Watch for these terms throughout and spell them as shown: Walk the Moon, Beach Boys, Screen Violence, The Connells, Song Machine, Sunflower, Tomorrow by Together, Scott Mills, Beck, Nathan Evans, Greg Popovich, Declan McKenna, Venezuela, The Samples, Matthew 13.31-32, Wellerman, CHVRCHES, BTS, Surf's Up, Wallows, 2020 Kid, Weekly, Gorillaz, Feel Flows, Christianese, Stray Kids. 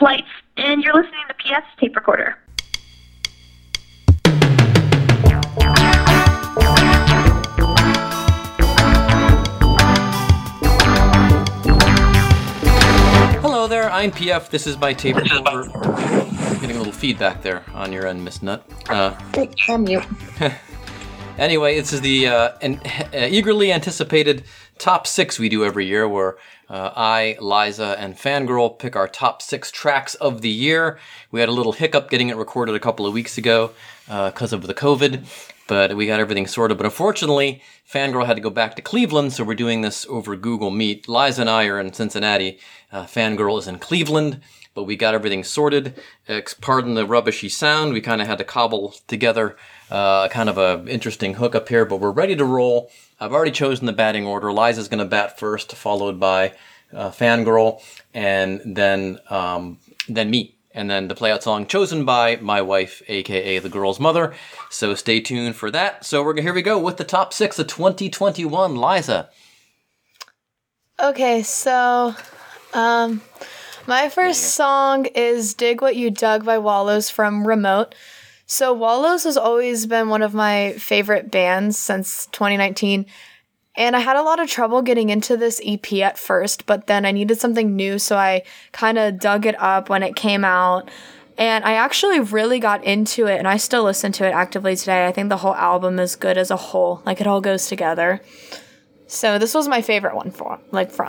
lights, and you're listening to PS Tape Recorder. Hello there, I'm PF. This is my tape recorder. Getting a little feedback there on your end, Miss Nut. Damn you. Anyway, this is the eagerly anticipated top six we do every year, where I, Liza, and Fangirl pick our top six tracks of the year. We had a little hiccup getting it recorded a couple of weeks ago because of the COVID, but we got everything sorted. But unfortunately, Fangirl had to go back to Cleveland, so we're doing this over Google Meet. Liza and I are in Cincinnati. Fangirl is in Cleveland. But we got everything sorted. Pardon the rubbishy sound. We kind of had to cobble together kind of an interesting hookup here, but we're ready to roll. I've already chosen the batting order. Liza's going to bat first, followed by Fangirl, and then me. And then the playout song chosen by my wife, a.k.a. the girl's mother. So stay tuned for that. So here we go with the top six of 2021. Liza. Okay, so... my first song is Dig What You Dug by Wallows from Remote. So Wallows has always been one of my favorite bands since 2019, and I had a lot of trouble getting into this EP at first, but then I needed something new, so I kind of dug it up when it came out, and I actually really got into it, and I still listen to it actively today. I think the whole album is good as a whole. Like, it all goes together. So this was my favorite one from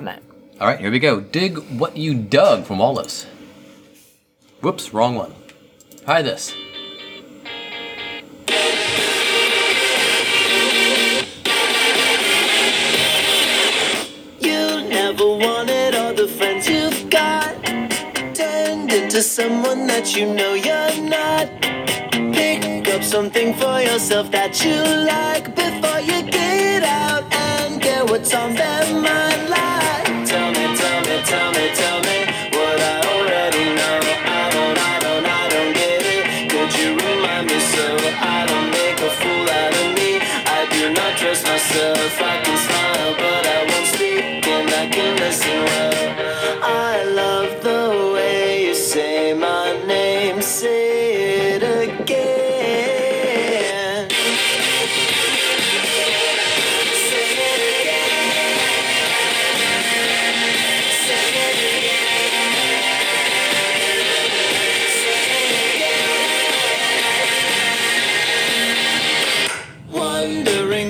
it. All right, here we go. Dig What You Dug from Wallows. Whoops, wrong one. Try this. You never wanted all the friends you've got. Turned into someone that you know you're not. Pick up something for yourself that you like before you get out and get what's on their mind like. Tell me what I already know. I don't get it. Could you remind me so I don't make a fool out of me? I do not trust myself. I can smile, but I won't speak, and I can listen well. I love the way you say my name. Say it again. Say it again.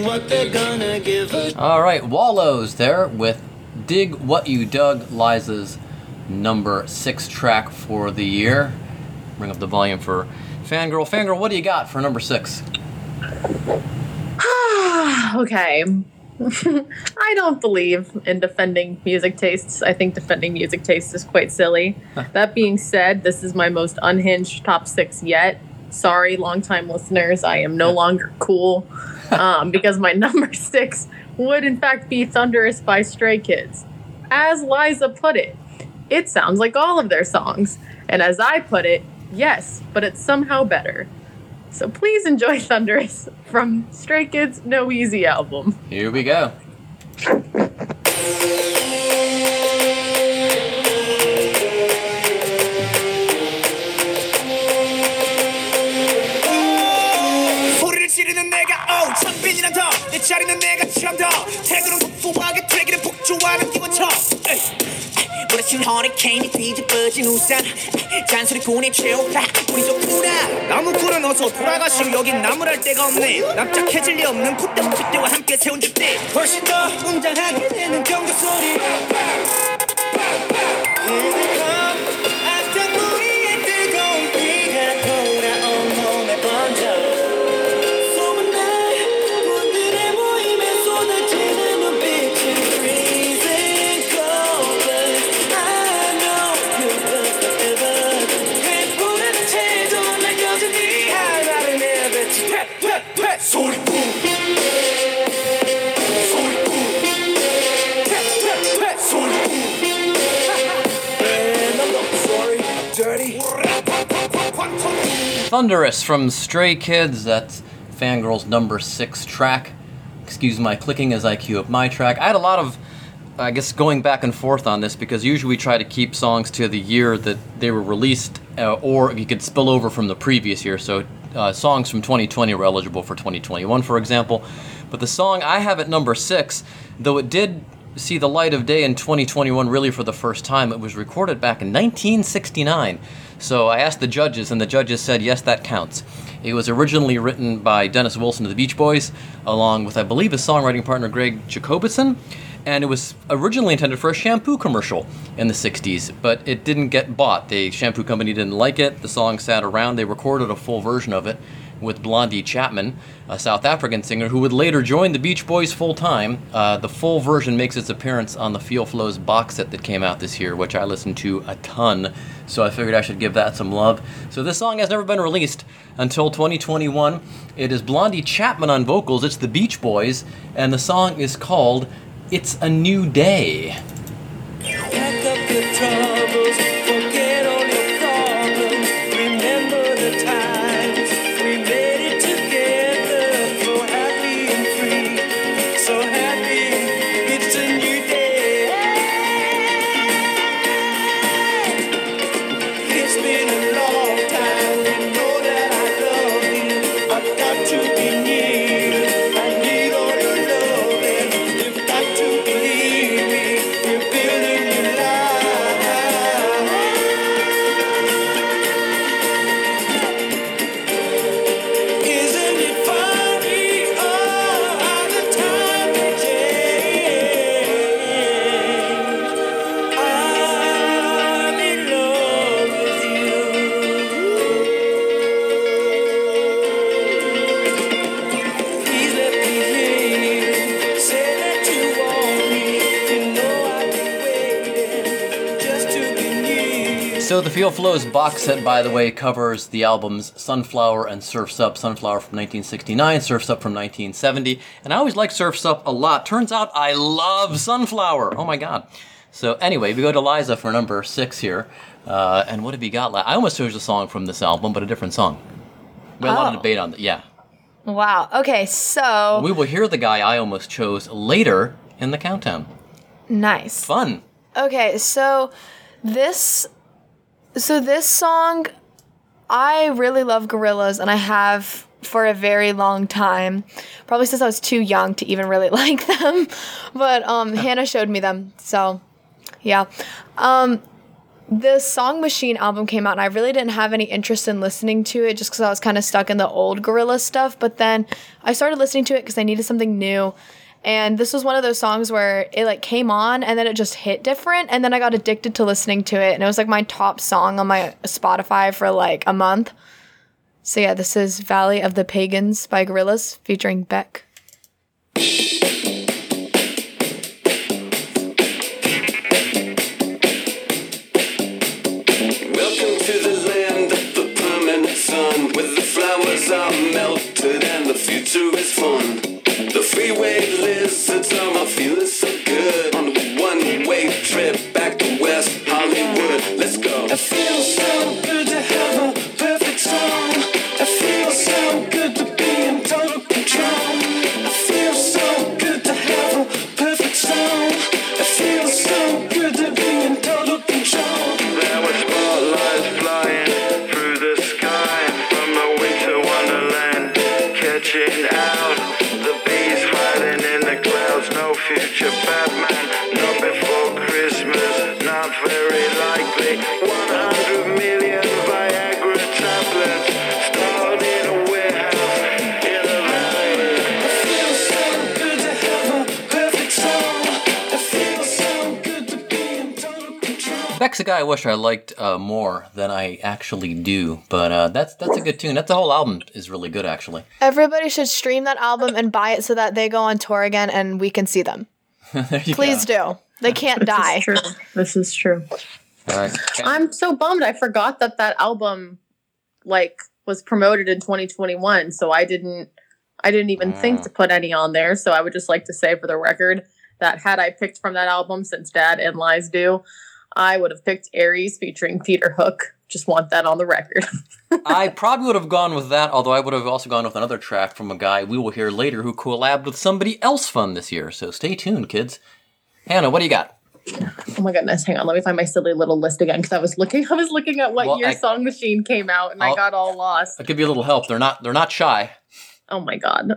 What they're gonna give us. All right, Wallows there with Dig What You Dug, Liza's number six track for the year. Bring up the volume for Fangirl. Fangirl, what do you got for number six? Okay. I don't believe in defending music tastes. I think defending music tastes is quite silly. That being said, this is my most unhinged top six yet. Sorry, longtime listeners, I am no longer cool, because my number six would, in fact, be Thunderous by Stray Kids. As Liza put it, it sounds like all of their songs. And as I put it, yes, but it's somehow better. So please enjoy Thunderous from Stray Kids' No Easy album. Here we go. Thunderous from Stray Kids, that's Fangirl's number six track. Excuse my clicking as I cue up my track. I had a lot of I guess, going back and forth on this, because usually we try to keep songs to the year that they were released, or you could spill over from the previous year. So songs from 2020 were eligible for 2021, for example. But the song I have at number 6, though it did see the light of day in 2021 really for the first time, it was recorded back in 1969. So I asked the judges, and the judges said, yes, that counts. It was originally written by Dennis Wilson of the Beach Boys, along with, I believe, his songwriting partner Greg Jacobson. And it was originally intended for a shampoo commercial in the 60s, but it didn't get bought. The shampoo company didn't like it. The song sat around. They recorded a full version of it with Blondie Chapman, a South African singer who would later join the Beach Boys full-time. The full version makes its appearance on the Feel Flows box set that came out this year, which I listened to a ton, so I figured I should give that some love. So this song has never been released until 2021. It is Blondie Chapman on vocals. It's the Beach Boys, and the song is called It's a New Day. Pack up your troubles, forget all your problems, remember the times we made it together, so happy and free, so happy, it's a new day. It's been a long time, you know that I love you, I've got to be near. So the Feel Flows box set, by the way, covers the albums Sunflower and Surf's Up. Sunflower from 1969, Surf's Up from 1970. And I always like Surf's Up a lot. Turns out I love Sunflower. Oh my God. So anyway, we go to Liza for number 6 here. And what have you got? I almost chose a song from this album, but a different song. We had a lot of debate on that. Yeah. Wow. Okay, so we will hear the guy I almost chose later in the countdown. Nice. Fun. Okay, so this song, I really love Gorillaz, and I have for a very long time, probably since I was too young to even really like them, but Hannah showed me them, so yeah. The Song Machine album came out, and I really didn't have any interest in listening to it just because I was kind of stuck in the old Gorillaz stuff, but then I started listening to it because I needed something new. And this was one of those songs where it, came on, and then it just hit different, and then I got addicted to listening to it, and it was, my top song on my Spotify for, a month. So, yeah, this is Valley of the Pagans by Gorillaz featuring Beck. Welcome to the land of the permanent sun, where the flowers are melted and the future is fun. The freeway lizards are my feeling so good on the one-way trip back to West Hollywood. Let's go. It feels so good to have a perfect song. It feels so good to be in total control. It feels so good to have a perfect song. It feels so good to be in total control. There were spotlights flying through the sky from my winter wonderland, catching out. No future Batman, not before Christmas, not very likely. 100 million Viagra tablets, stored in a warehouse in the valley. It feels so good to have a perfect soul. It feels so good to be in total control. Beck's a guy I wish I liked more than I actually do, but that's a good tune. That's the whole album is really good, actually. Everybody should stream that album and buy it so that they go on tour again and we can see them. Please go. Do. They can't die. Is true. This is true. All right. Okay. I'm so bummed. I forgot that album, was promoted in 2021, so I didn't even think to put any on there. So I would just like to say for the record that had I picked from that album, since Dad and Lies do, I would have picked Aries featuring Peter Hook. Just want that on the record. I probably would have gone with that, although I would have also gone with another track from a guy we will hear later who collabed with somebody else fun this year. So stay tuned, kids. Hannah, what do you got? Oh my goodness, hang on, let me find my silly little list again, because I was looking at what year Song Machine came out, and I got all lost. I'll give you a little help. They're not shy. Oh my god.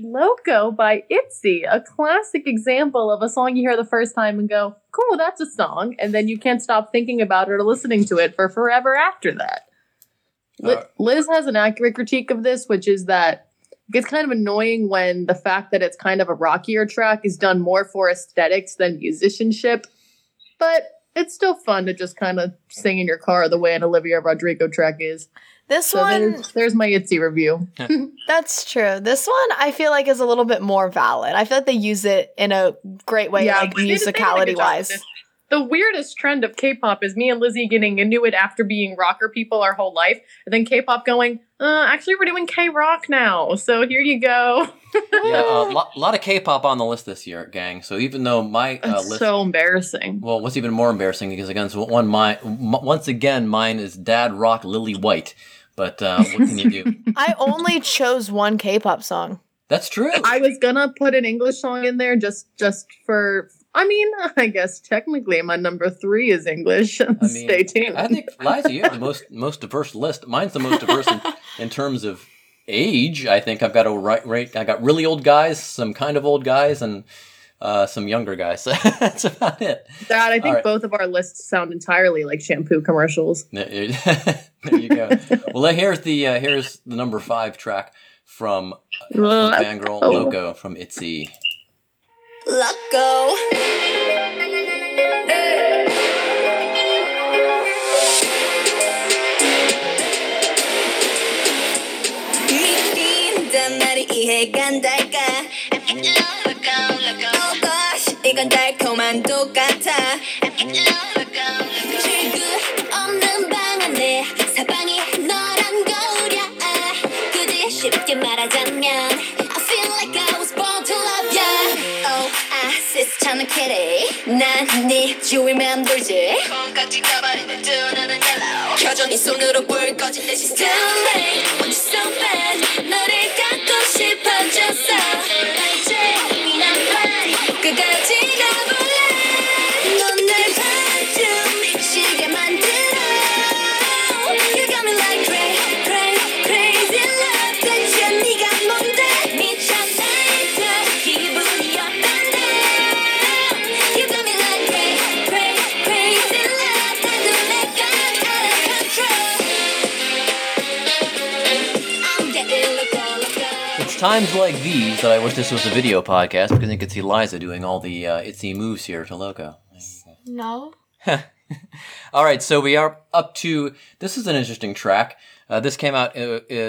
Loco by Itzy, a classic example of a song you hear the first time and go, cool, that's a song, and then you can't stop thinking about it or listening to it for forever after that. Liz has an accurate critique of this, which is that it gets kind of annoying when the fact that it's kind of a rockier track is done more for aesthetics than musicianship, but it's still fun to just kind of sing in your car the way an Olivia Rodrigo track is. There's my Itzy review. That's true. This one I feel like is a little bit more valid. I feel like they use it in a great way, like musicality-wise. The weirdest trend of K-pop is me and Lizzie getting into it after being rocker people our whole life, and then K-pop going, actually we're doing K-rock now, so here you go. A lot of K-pop on the list this year, gang. So even though my list, so embarrassing. Well, what's even more embarrassing because mine is Dad Rock Lily White. But what can you do? I only chose one K-pop song. That's true. I was gonna put an English song in there just for. I mean, I guess technically my number 3 is English. Stay tuned. I think, Liza, you have the most diverse list. Mine's the most diverse in terms of age. I think I've got I got really old guys, some kind of old guys, and some younger guys. So that's about it. Dad, I think both of our lists sound entirely like shampoo commercials. There you go. Well, here's the number 5 track from Fangirl Loco from Itzy. Loco. Oh gosh, 이건 달콤한 독 같아. 지금 없는 방 안에 사방이 너란 거울이야. 그대 쉽게 말하자면. I'm a kitty. 난 네 주위 맴돌지. 콩깍지 가발인데 눈은 yellow. 켜져 네 손으로 불 꺼진 내 시선. Want you so bad. 너를 갖고 싶어졌어. 이제 난 말이 끝까지 가볼래. 넌 날 반쯤 시계 만들어. You got me like crazy love. 대체 네가 뭔데 미쳤나이다. 기분이었다. Times like these that I wish this was a video podcast because I could see Liza doing all the Itzy moves here to Loco. No. All right, so we are up to, this is an interesting track. This came out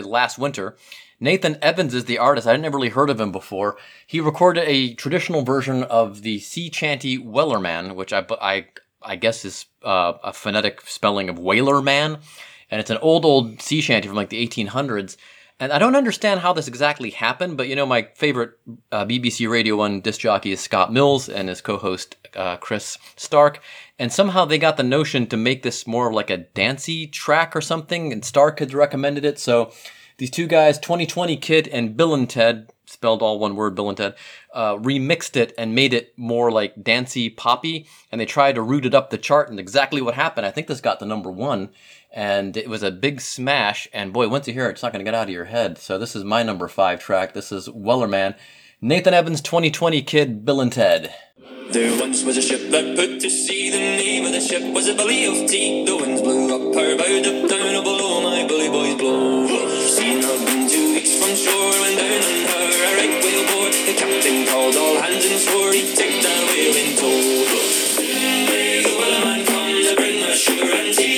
last winter. Nathan Evans is the artist. I never really heard of him before. He recorded a traditional version of the sea chanty Wellerman, which I guess is a phonetic spelling of Whalerman. And it's an old sea shanty from like the 1800s. And I don't understand how this exactly happened, but my favorite BBC Radio 1 disc jockey is Scott Mills and his co-host Chris Stark. And somehow they got the notion to make this more of like a dancey track or something, and Stark had recommended it. So these two guys, 2020 Kid and BillAndTed, spelled all one word, BillAndTed, remixed it and made it more like dancey poppy. And they tried to root it up the chart, and exactly what happened. I think this got the number 1. And it was a big smash, and boy, once you hear it, it's not going to get out of your head. So this is my number 5 track. This is Wellerman, Nathan Evans, 2020 Kid, BillAndTed. There once was a ship that put to sea. The name of the ship was a belly of tea. The winds blew up her bow, up down, below my bully boys blow. Seen her been 2 weeks from shore, and down on her a right whale bore. The captain called all hands and swore he ticked that whale in tow. Soon may the Wellerman come to bring her sugar and tea.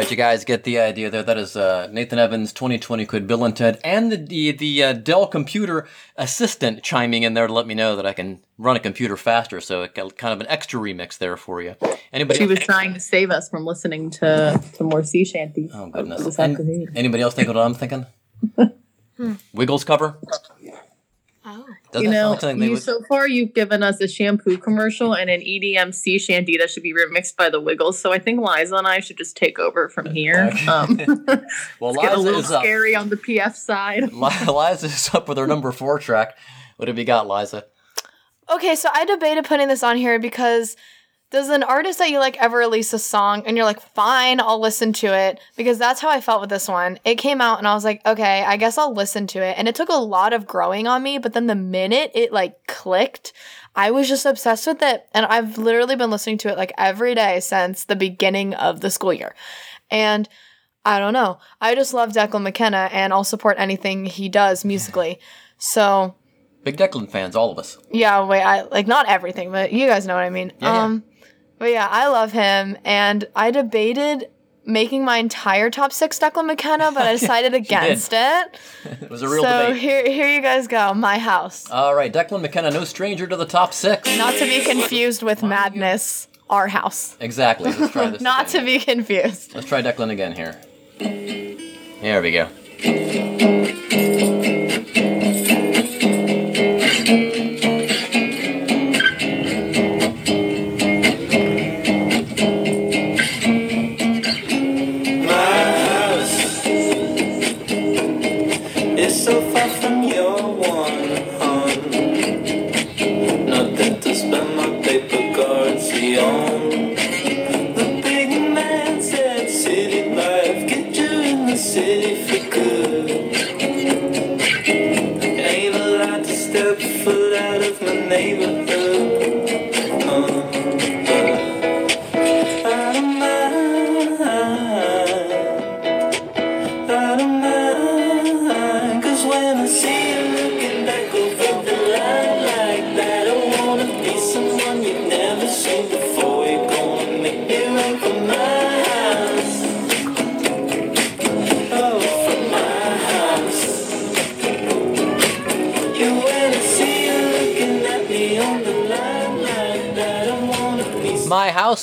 right, you guys get the idea there. That is Nathan Evans, 2020 Kid, BillAndTed, and the Dell computer assistant chiming in there to let me know that I can run a computer faster. So it got kind of an extra remix there for you. Anybody? She was trying to save us from listening to more sea shanties. Oh, goodness. Anybody else think what I'm thinking? Wiggles cover? Oh. You know, so far you've given us a shampoo commercial and an EDM sea shanty that should be remixed by the Wiggles. So I think Liza and I should just take over from here. Well, Liza a little is scary up on the PF side. Liza is up with her number 4 track. What have you got, Liza? Okay, so I debated putting this on here because does an artist that you like ever release a song and you're like, fine, I'll listen to it? Because that's how I felt with this one. It came out and I was like, okay, I guess I'll listen to it. And it took a lot of growing on me, but then the minute it like clicked, I was just obsessed with it. And I've literally been listening to it like every day since the beginning of the school year. And I don't know. I just love Declan McKenna and I'll support anything he does musically. So. Big Declan fans, all of us. Yeah, wait, I like not everything, but you guys know what I mean. Yeah. But yeah, I love him, and I debated making my entire top 6 Declan McKenna, but I decided against it. It was a real debate. So here you guys go, My House. All right, Declan McKenna, no stranger to the top 6. Not to be confused with Madness, Our House. Exactly. Let's try this. Not again. To be confused. Let's try Declan again here. There we go.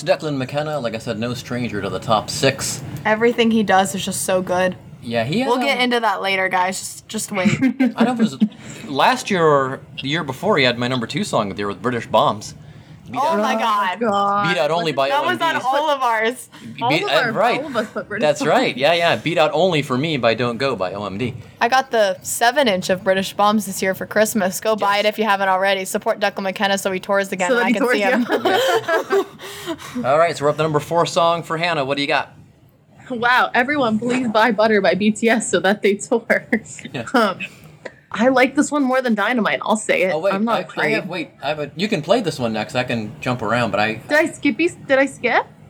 Declan McKenna, like I said, no stranger to the top 6. Everything he does is just so good. Yeah, he is. We'll get into that later, guys. Just wait. I know it was last year or the year before he had my number 2 song there with British Bombs. Oh my God. Beat out only by That was on all of ours. All of us put British Bombs. That's right. Yeah. Beat out only for me by Don't Go by OMD. I got the 7-inch of British Bombs this year for Christmas. Go buy it if you haven't already. Support Declan McKenna so he tours again and I can see him. Yeah. All right, so we're up to number 4 song for Hannah. What do you got? Wow, Everyone Please Buy Butter by BTS so that they tour. Yeah. I like this one more than Dynamite. I'll say it. Oh wait, I'm not afraid. You can play this one next. I can jump around, but I did I skip?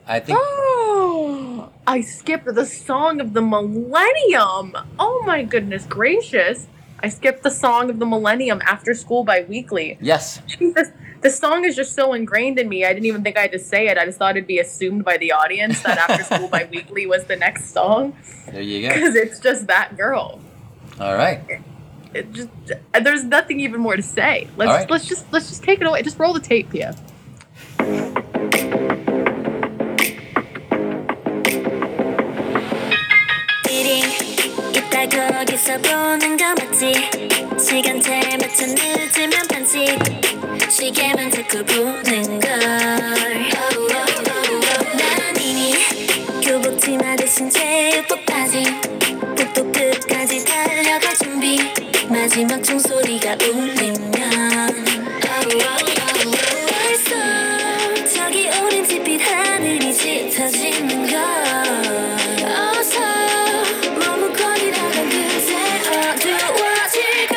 I think. Oh, I skipped the song of the millennium. Oh my goodness gracious! I skipped the song of the millennium, After School by Weekly. Yes. The song is just so ingrained in me. I didn't even think I had to say it. I just thought it'd be assumed by the audience that After School by Weekly was the next song. There you go. Because it's just that girl. All right. It just there's nothing even more to say. Let's just take it away. Just roll the tape, Pia. 마지막 종소리가 울리면 벌써 저기 오렌지빛 하늘이 짙어지는 걸 어서 머뭇거리라던 그새 어두워질 걸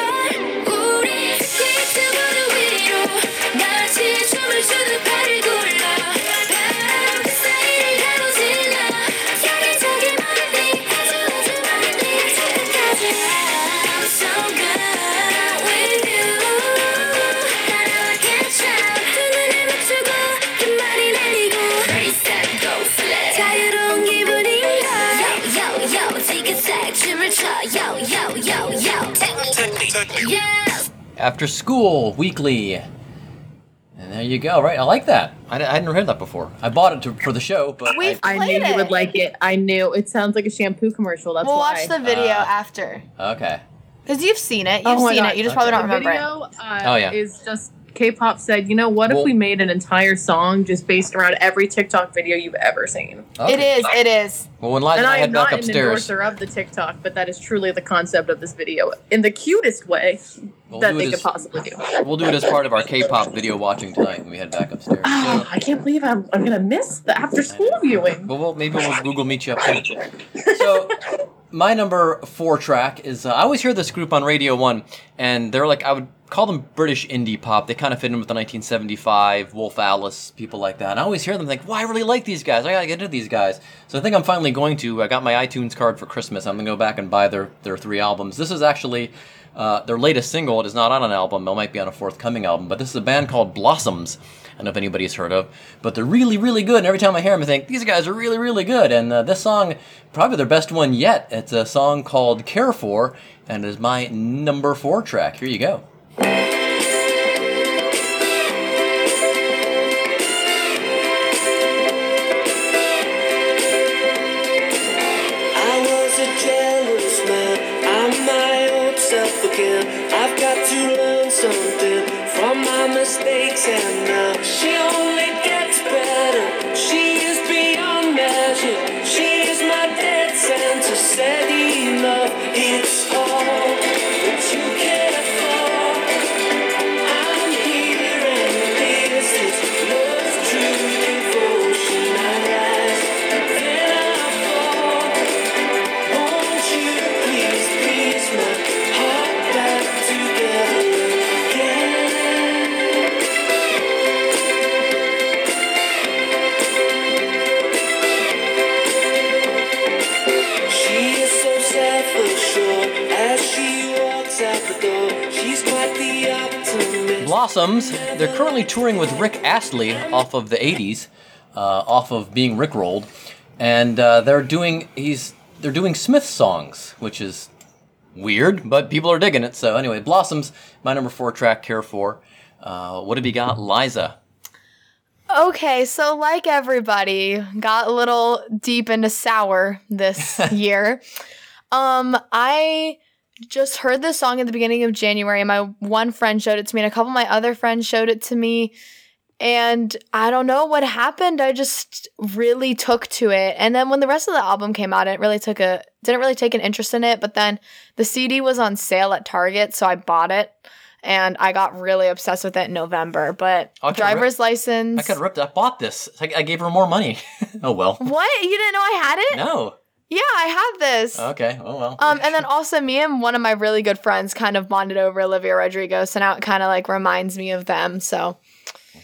우리 귓두부를 위로 다시 춤을 추듯 발을 굴러 바람 그 사이를 가로질러 여기저기 멀리 아주 멀리 지금까지 자유로운 Yes! After School, Weekly. And there you go. Right, I like that. I never heard that before. I bought it for the show, but I knew you would like it. I knew. It sounds like a shampoo commercial. That's why. We'll watch the video after. Okay. Because you've seen it. You just probably don't remember it. Is just K-pop said, you know, what if we made an entire song just based around every TikTok video you've ever seen? Okay. It is. Well, when Liza and I head back upstairs. I'm not an endorser of the TikTok, but that is truly the concept of this video in the cutest way could possibly do. We'll do it as part of our K-pop video watching tonight when we head back upstairs. Oh, so, I can't believe I'm going to miss the after-school viewing. Well, maybe we'll Google Meet you up there. So, my number 4 track is, I always hear this group on Radio 1, and they're like, I would call them British indie pop. They kind of fit in with the 1975, Wolf Alice, people like that. And I always hear them think, well, I really like these guys. I got to get into these guys. So I think I'm finally going to. I got my iTunes card for Christmas. I'm going to go back and buy their 3 albums. This is actually their latest single. It is not on an album. It might be on a forthcoming album. But this is a band called Blossoms. I don't know if anybody's heard of. But they're really, really good. And every time I hear them, I think, these guys are really, really good. And this song, probably their best one yet. It's a song called Care For. And it is my number 4 track. Here you go. I've got to learn something from my mistakes, and now she only gets better. She is beyond measure. She is my dead center. Said enough, it's all that you care for. I'm here, and this is love's true devotion. I rise, then I fall. Won't you please my Blossoms. They're currently touring with Rick Astley off of the 80s, off of being Rickrolled, and they're doing Smith songs, which is weird, but people are digging it. So anyway, Blossoms, my number 4 track, Care For. What have you got, Liza? Okay, so like everybody, got a little deep into Sour this year. I just heard this song at the beginning of January, and my one friend showed it to me, and a couple of my other friends showed it to me, and I don't know what happened. I just really took to it, and then when the rest of the album came out, I didn't really take an interest in it, but then the CD was on sale at Target, so I bought it, and I got really obsessed with it in November, but Driver's License... I could have ripped it. I bought this. I gave her more money. Oh, well. What? You didn't know I had it? No. Yeah, I have this. Okay, oh well. And then also me and one of my really good friends kind of bonded over Olivia Rodrigo, so now it kind of like reminds me of them, so. Well,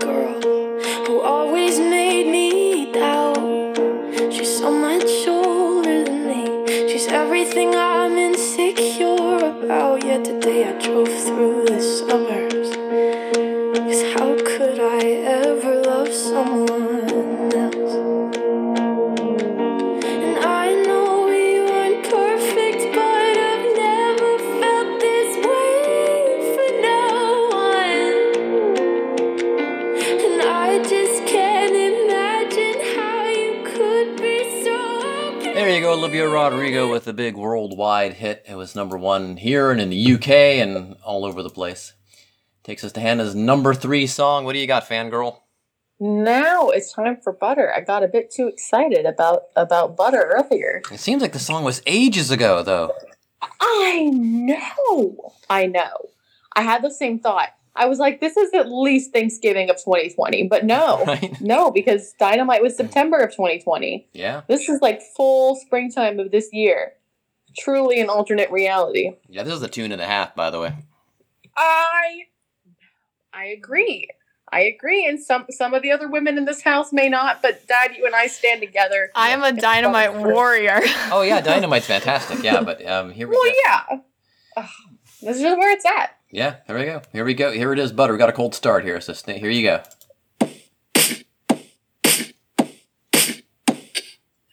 girl who always made me doubt. She's so much older than me. She's everything I'm insecure about. Yet today I drove through the suburbs. Cause how could I ever love someone else? And I know we weren't perfect, but I've never felt this way for no one. And I just can't imagine how you could be so okay. There you go, Olivia Rodrigo with the big worldwide hit. It was number 1 here and in the UK and all over the place. Takes us to Hannah's number 3 song. What do you got, fangirl? Now it's time for Butter. I got a bit too excited about Butter earlier. It seems like the song was ages ago, though. I know. I had the same thought. I was like, this is at least Thanksgiving of 2020. But no, right? No, because Dynamite was September of 2020. Yeah. This is like full springtime of this year. Truly an alternate reality. Yeah, this is a 2.5, by the way. I agree. I agree, and some of the other women in this house may not, but Dad, you and I stand together. I am a Dynamite warrior. Oh, yeah, Dynamite's fantastic, yeah, but here we go. Well, yeah. This is just where it's at. Yeah, there we go. Here we go. Here it is, butter. We got a cold start here, so here you go.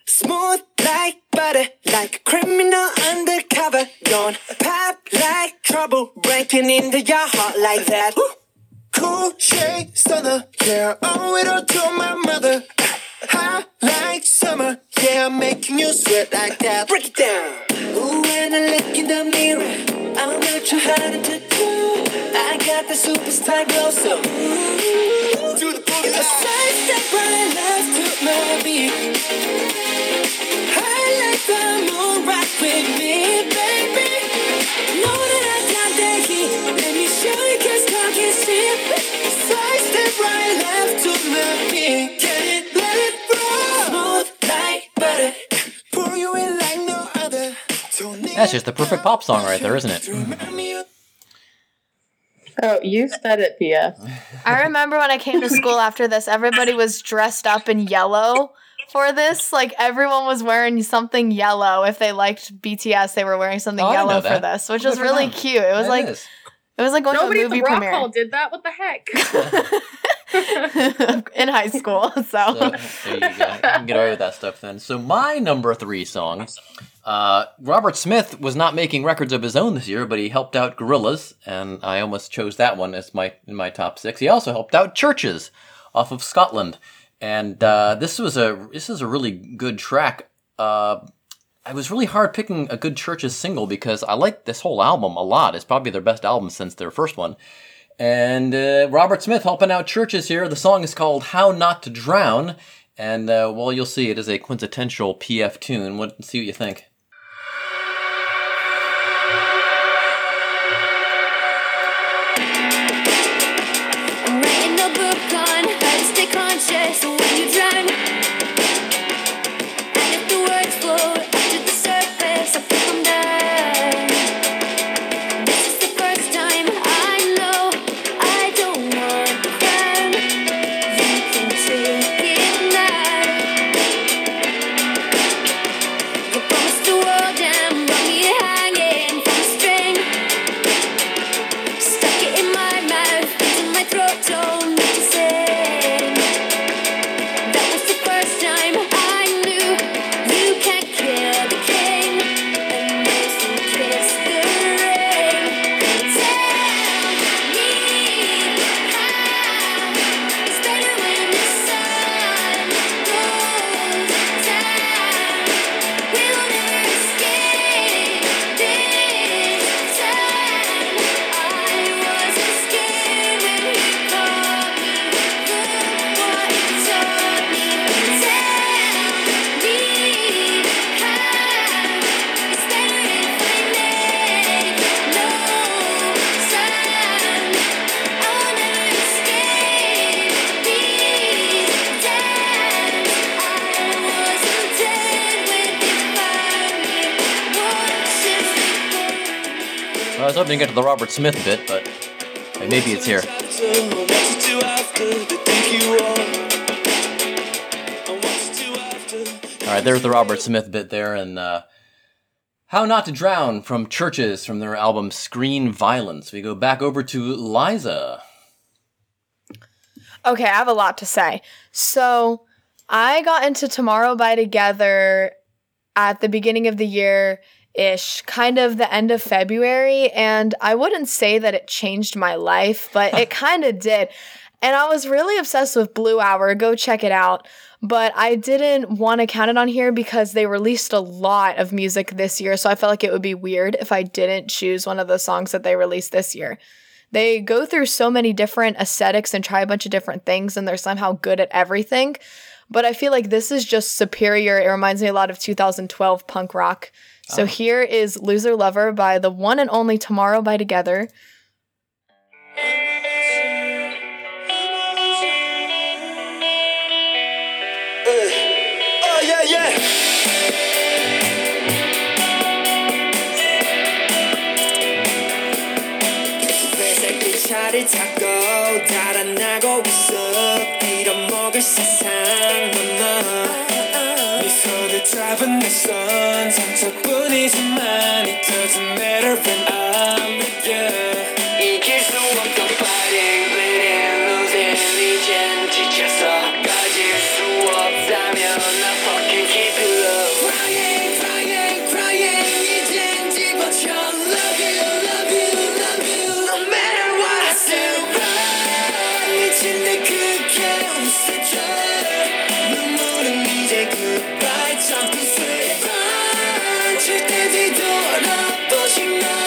Smooth like butter, like a criminal undercover. Don't pop like trouble, breaking into your heart like that. Ooh. Cool shade stunner, yeah, owe it all to my mother. Hot like summer, yeah, making you sweat like that. Break it down. Ooh, when I look in the mirror, I'm not sure how to do. I got the superstar glow, so ooh, to the boogie. It's a side step right left to my beat. I like the moon, rock with me, baby. Know that I got that heat. Let me show you. That's just the perfect pop song right there, isn't it? Oh, you said it, Pia. I remember when I came to school after this, everybody was dressed up in yellow for this. Like, everyone was wearing something yellow. If they liked BTS, they were wearing something yellow for this, which was really cute. It was that like... is. It was like going Nobody to a movie premiere. Nobody at the Rock Hall did that. What the heck? In high school, so. There you go. You can get away with that stuff then. So my number 3 song, Robert Smith was not making records of his own this year, but he helped out Gorillaz, and I almost chose that one as in my top 6. He also helped out CHVRCHES off of Scotland, and this is a really good track. It was really hard picking a good CHVRCHES single because I like this whole album a lot. It's probably their best album since their first one. And Robert Smith helping out CHVRCHES here. The song is called How Not to Drown. And, well, you'll see it is a quintessential PF tune. See what you think. I'm writing a book on how to stay conscious when you drown. I was hoping to get to the Robert Smith bit, but maybe it's here. All right, there's the Robert Smith bit there, and How Not to Drown from CHVRCHES from their album Screen Violence. We go back over to Liza. Okay, I have a lot to say. So I got into Tomorrow by Together at the beginning of the year, ish, kind of the end of February, and I wouldn't say that it changed my life, but it kind of did. And I was really obsessed with Blue Hour. Go check it out. But I didn't want to count it on here because they released a lot of music this year, so I felt like it would be weird if I didn't choose one of the songs that they released this year. They go through so many different aesthetics and try a bunch of different things, and they're somehow good at everything. But I feel like this is just superior. It reminds me a lot of 2012 punk rock. So here is Loser Lover by the one and only Tomorrow by Together. 살을 찾고 달아나고 있어 빌어먹을 세상 너너 미소를 잡은 내 손 상처뿐이지만 It doesn't matter when I'm with you 이길 수 없던 fighting bleeding losing 이젠 지쳤어 가질 수 없다면 나 fucking keep it low crying crying crying 이젠 집어쳐 love you love you love you no matter what I survive 미친 내 그게 웃어줘 눈물은 이제 goodbye 참 부수해 절대 뒤돌아보지 마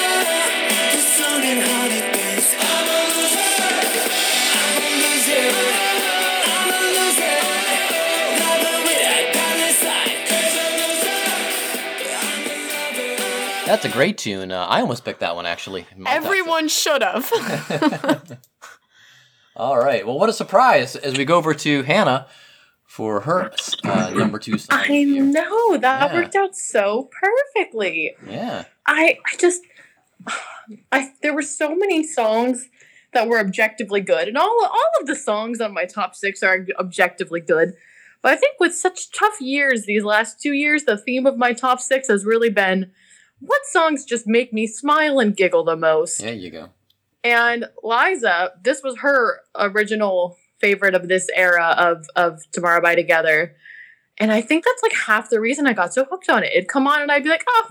두 손엔 honey dance I'm a loser I'm a loser I'm a loser Lover without balance I'm a loser I'm a lover That's a great tune. I almost picked that one, actually. Everyone should have. All right. Well, what a surprise as we go over to Hannah for her number two song. I know. That worked out so perfectly. Yeah. I just there were so many songs that were objectively good, and all of the songs on my top six are objectively good. But I think with such tough years these last 2 years, the theme of my top six has really been what songs just make me smile and giggle the most. There you go. And Liza, this was her original favorite of this era of Tomorrow by Together. And I think that's like half the reason I got so hooked on it. It'd come on and I'd be like, oh,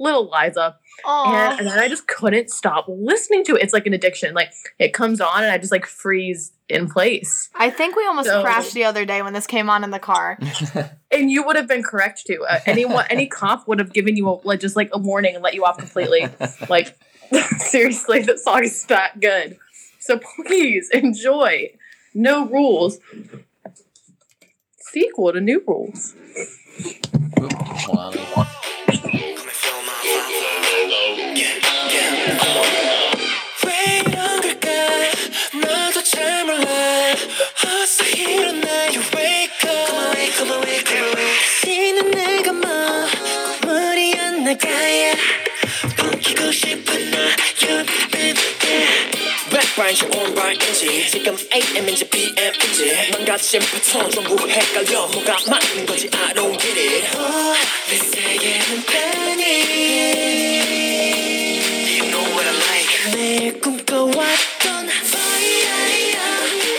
little Liza. And then I just couldn't stop listening to it. It's like an addiction. Like it comes on and I just like freeze in place. I think we almost crashed the other day when this came on in the car. And you would have been correct too. Any cop would have given you a warning and let you off completely. Like seriously, the song is that good. So please enjoy. No rules. Sequel to New Rules. 저 온라인인지 지금 AM인지 PM인지 망가진 패턴 전부 헷갈려 뭐가 맞는 건지 I don't get it oh, 내 세계는 팬이 You know what I like 매일 꿈꿔왔던 Fire야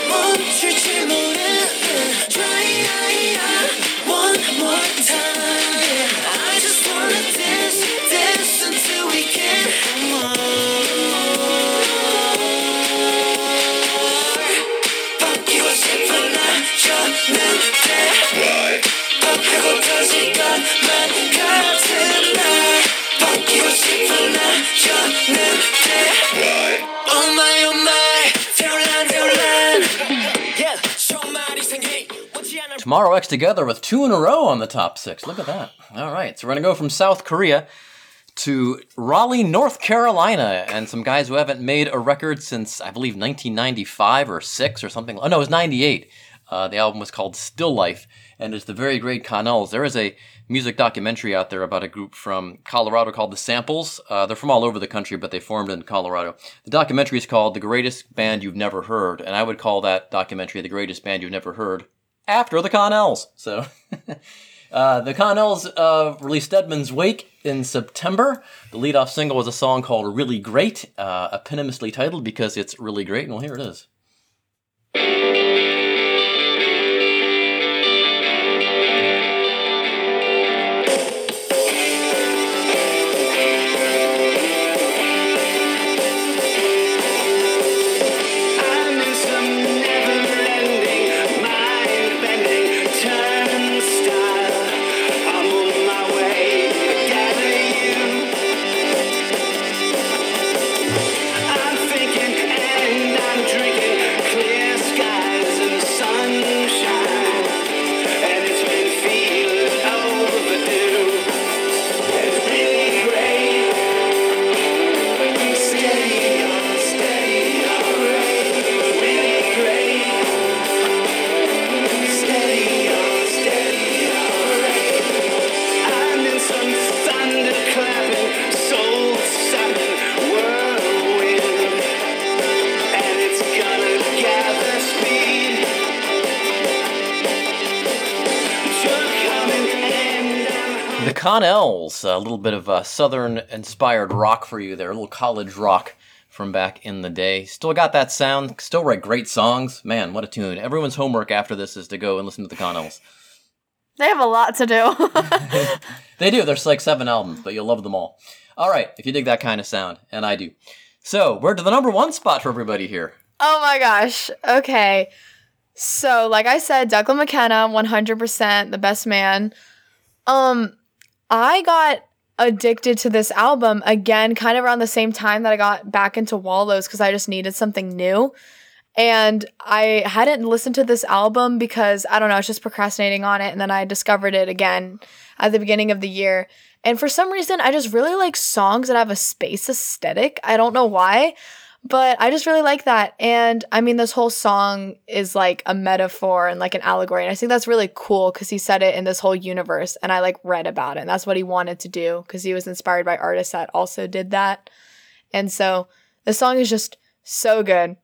멈출 줄 모르는 Dry야 One more time I just wanna dance dance until we can come on Tomorrow X Together with two in a row on the top six. Look at that. All right, so we're going to go from South Korea to Raleigh, North Carolina, and some guys who haven't made a record since, I believe, 1995 or 6 or something. Oh, no, it was 98. The album was called Still Life, and it's the very great Connells. There is a music documentary out there about a group from Colorado called The Samples. They're from all over the country, but they formed in Colorado. The documentary is called The Greatest Band You've Never Heard, and I would call that documentary The Greatest Band You've Never Heard after The Connells. So The Connells released Edmund's Wake in September. The lead-off single was a song called Really Great, eponymously titled because it's really great, and well, here it is. Guys. Connells, a little bit of Southern-inspired rock for you there, a little college rock from back in the day. Still got that sound, still write great songs. Man, what a tune. Everyone's homework after this is to go and listen to the Connells. They have a lot to do. They do. There's like 7 albums, but you'll love them all. All right, if you dig that kind of sound, and I do. So, we're to the number 1 spot for everybody here. Oh my gosh. Okay. So, like I said, Declan McKenna, 100%, the best man. I got addicted to this album, again, kind of around the same time that I got back into Wallows because I just needed something new. And I hadn't listened to this album because, I don't know, I was just procrastinating on it. And then I discovered it again at the beginning of the year. And for some reason, I just really like songs that have a space aesthetic. I don't know why, but I just really like that. And I mean, this whole song is like a metaphor and like an allegory. And I think that's really cool because he said it in this whole universe. And I like read about it. And that's what he wanted to do because he was inspired by artists that also did that. And so the song is just so good.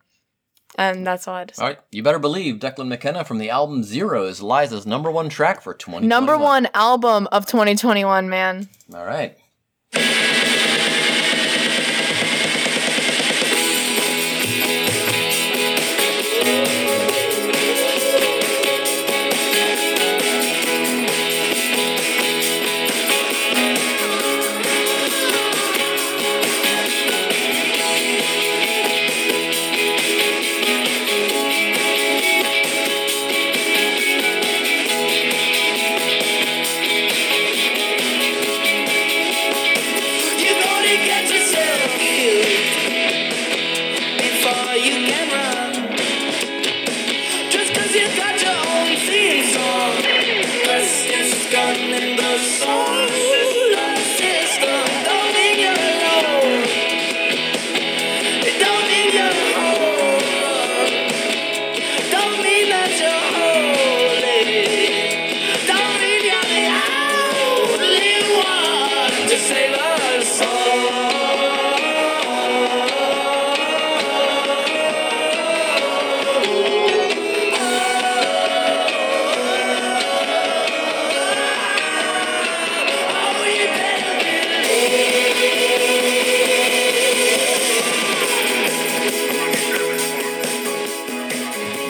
And that's all I had to say. All right. You better believe Declan McKenna from the album Zero is Liza's number 1 track for 2021. Number 1 album of 2021, man. All right.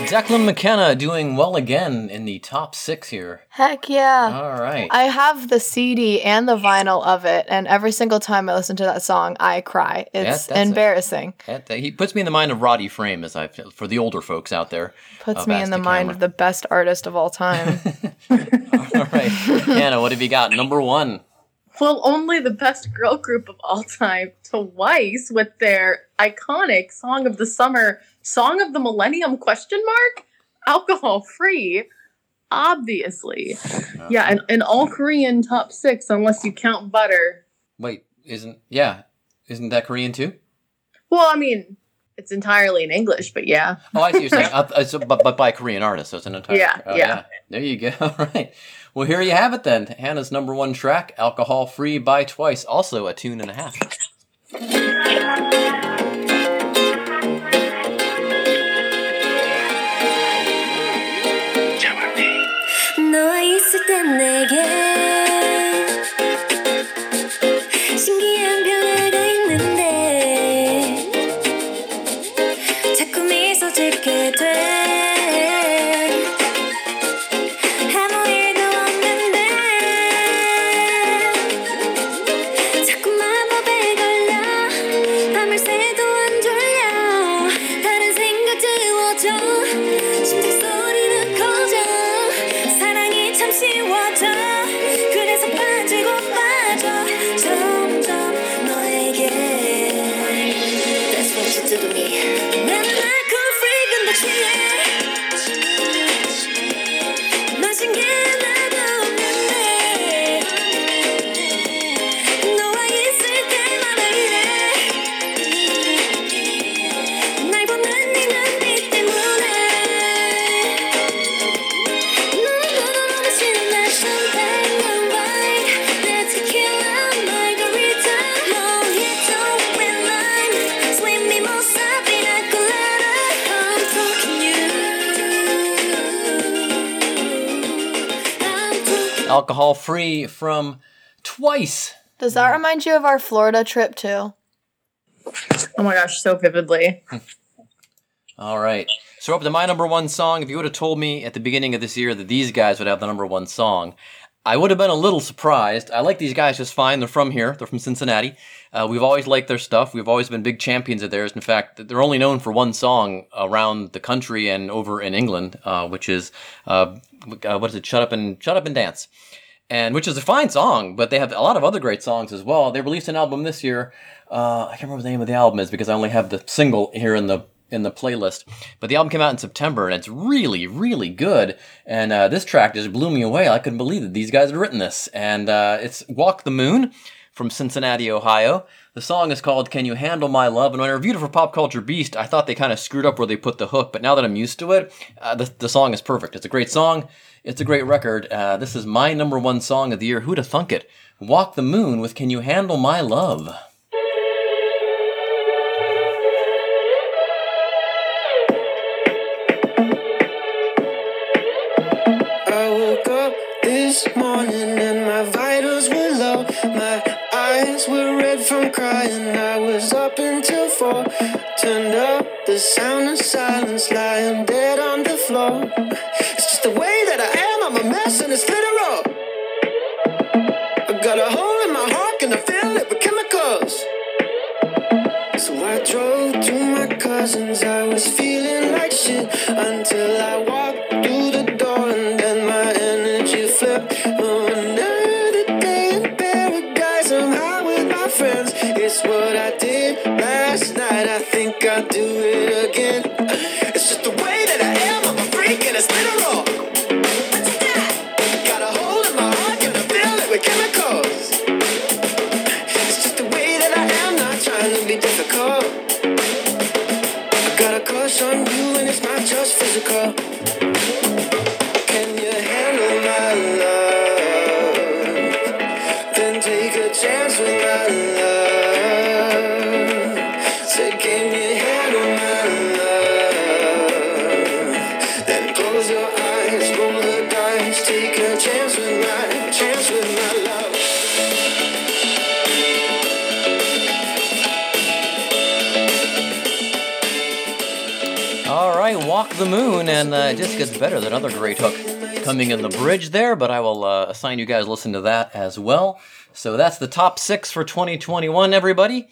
Declan McKenna doing well again in the top 6 here. Heck yeah. All right. I have the CD and the vinyl of it, and every single time I listen to that song, I cry. It's embarrassing. He puts me in the mind of Roddy Frame, as I for the older folks out there. Puts me in the mind of the best artist of all time. All right. Hannah, what have you got? Number 1. Well, only the best girl group of all time, Twice, with their iconic Song of the Summer, Song of the Millennium, ? Alcohol Free, obviously. Yeah, an all-Korean top 6, unless you count Butter. Wait, isn't that Korean too? Well, I mean, it's entirely in English, but yeah. Oh, I see what you're saying, but by Korean artists, so it's an entire... Yeah. There you go, all right. Well, here you have it then. Hannah's number 1 track, Alcohol Free by Twice, also a 1.5 tunes. Alcohol Free from Twice. Does that remind you of our Florida trip too? Oh my gosh, so vividly. All right. So we're up to my number one song. If you would have told me at the beginning of this year that these guys would have the number one song, I would have been a little surprised. I like these guys just fine. They're from here. They're from Cincinnati. We've always liked their stuff. We've always been big champions of theirs. In fact, they're only known for one song around the country and over in England, which is, what is it? Shut Up and Dance. And which is a fine song, but they have a lot of other great songs as well. They released an album this year. I can't remember what the name of the album is because I only have the single here in the playlist. But the album came out in September, and it's really, really good. And this track just blew me away. I couldn't believe that these guys had written this. And it's Walk the Moon from Cincinnati, Ohio. The song is called Can You Handle My Love? And when I reviewed it for Pop Culture Beast, I thought they kind of screwed up where they put the hook. But now that I'm used to it, the song is perfect. It's a great song. It's a great record. This is my number one song of the year. Who'da thunk it? Walk the Moon with Can You Handle My Love? I woke up this morning and my vitals were low. My eyes were red from crying. I was up until 4. Turned up the sound of silence, lying dead on the floor. The way that I am, I'm a mess and it's literal. I got a hole in my heart, can I fill it with chemicals? So I drove to my cousin's, I was feeling like shit until I walked through the door and then my energy flipped. Another day in paradise, I'm high with my friends. It's what I did last night, I think I'll do it again. It's just the way that I am, I'm a freak and it's literal. Physical. Can you handle my love? Then take a chance with my love. Say, can you handle my love? Then close your eyes, roll the dice, take a chance with my love. Walk the Moon, and it just gets better. Another great hook coming in the bridge there, but I will assign you guys listen to that as well. So that's the top 6 for 2021, everybody.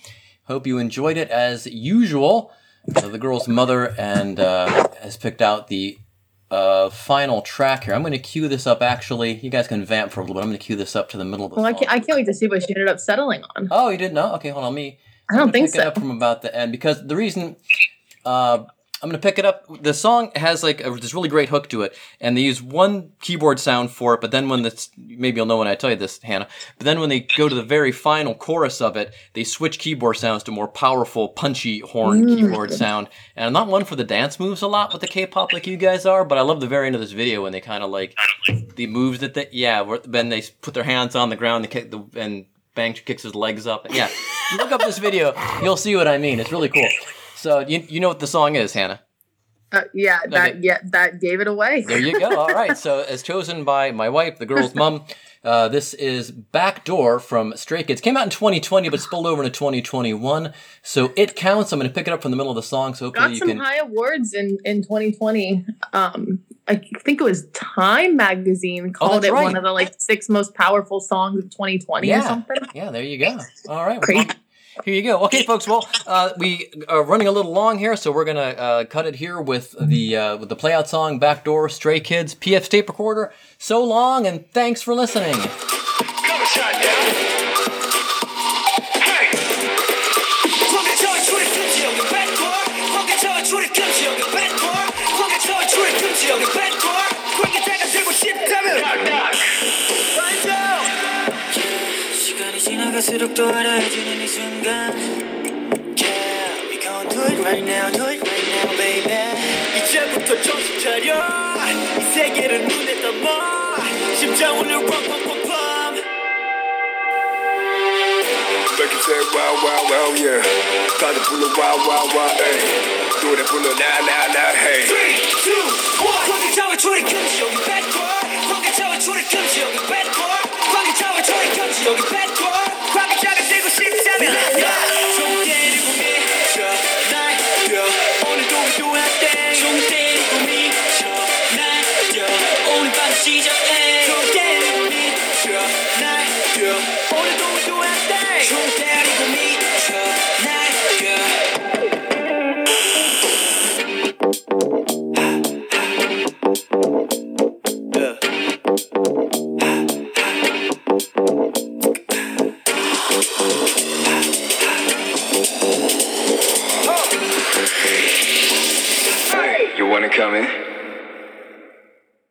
Hope you enjoyed it as usual. So the girl's mother and has picked out the final track here. I'm going to cue this up, actually. You guys can vamp for a little bit. I'm going to cue this up to the middle of the song. I can't wait to see what she ended up settling on. Oh, you didn't know? Okay, hold on. I don't think so. Pick it up from about the end, because the reason... I'm going to pick it up. The song has like this really great hook to it, and they use one keyboard sound for it, but then maybe you'll know when I tell you this, Hannah, but then when they go to the very final chorus of it, they switch keyboard sounds to more powerful, punchy horn keyboard sound. And I'm not one for the dance moves a lot with the K-pop like you guys are, but I love the very end of this video when they kind of like the moves that when they put their hands on the ground, and Bang kicks his legs up. Yeah. Look up this video. You'll see what I mean. It's really cool. So you know what the song is, Hannah? That gave it away. There you go. All right. So as chosen by my wife, the girl's mom, this is Backdoor from Stray Kids. Came out in 2020, but spilled over into 2021. So it counts. I'm going to pick it up from the middle of the song. So hopefully you can... Got some high awards in 2020. I think it was Time Magazine called it one of the 6 most powerful songs of 2020 or something. Yeah, there you go. All right. Crazy. Here you go. Okay, folks. Well, we are running a little long here, so we're gonna cut it here with the playout song "Backdoor" Stray Kids, PF's tape recorder. So long, and thanks for listening. Cover shot down. 해지는 이 순간 Yeah, we gon' do it right now, baby 이제부터 정신 차려 이 세계를 눈에 담아 심장 오늘 펑펑펑펑 Make it say wow, wow, wow, yeah 다들 불러 wow, wow, wow, ay 노래 불러 nah, nah, nah, hey 3, 2, 1 성격 차와 초리 금지 여기 bad boy 성격 차와 초리 금지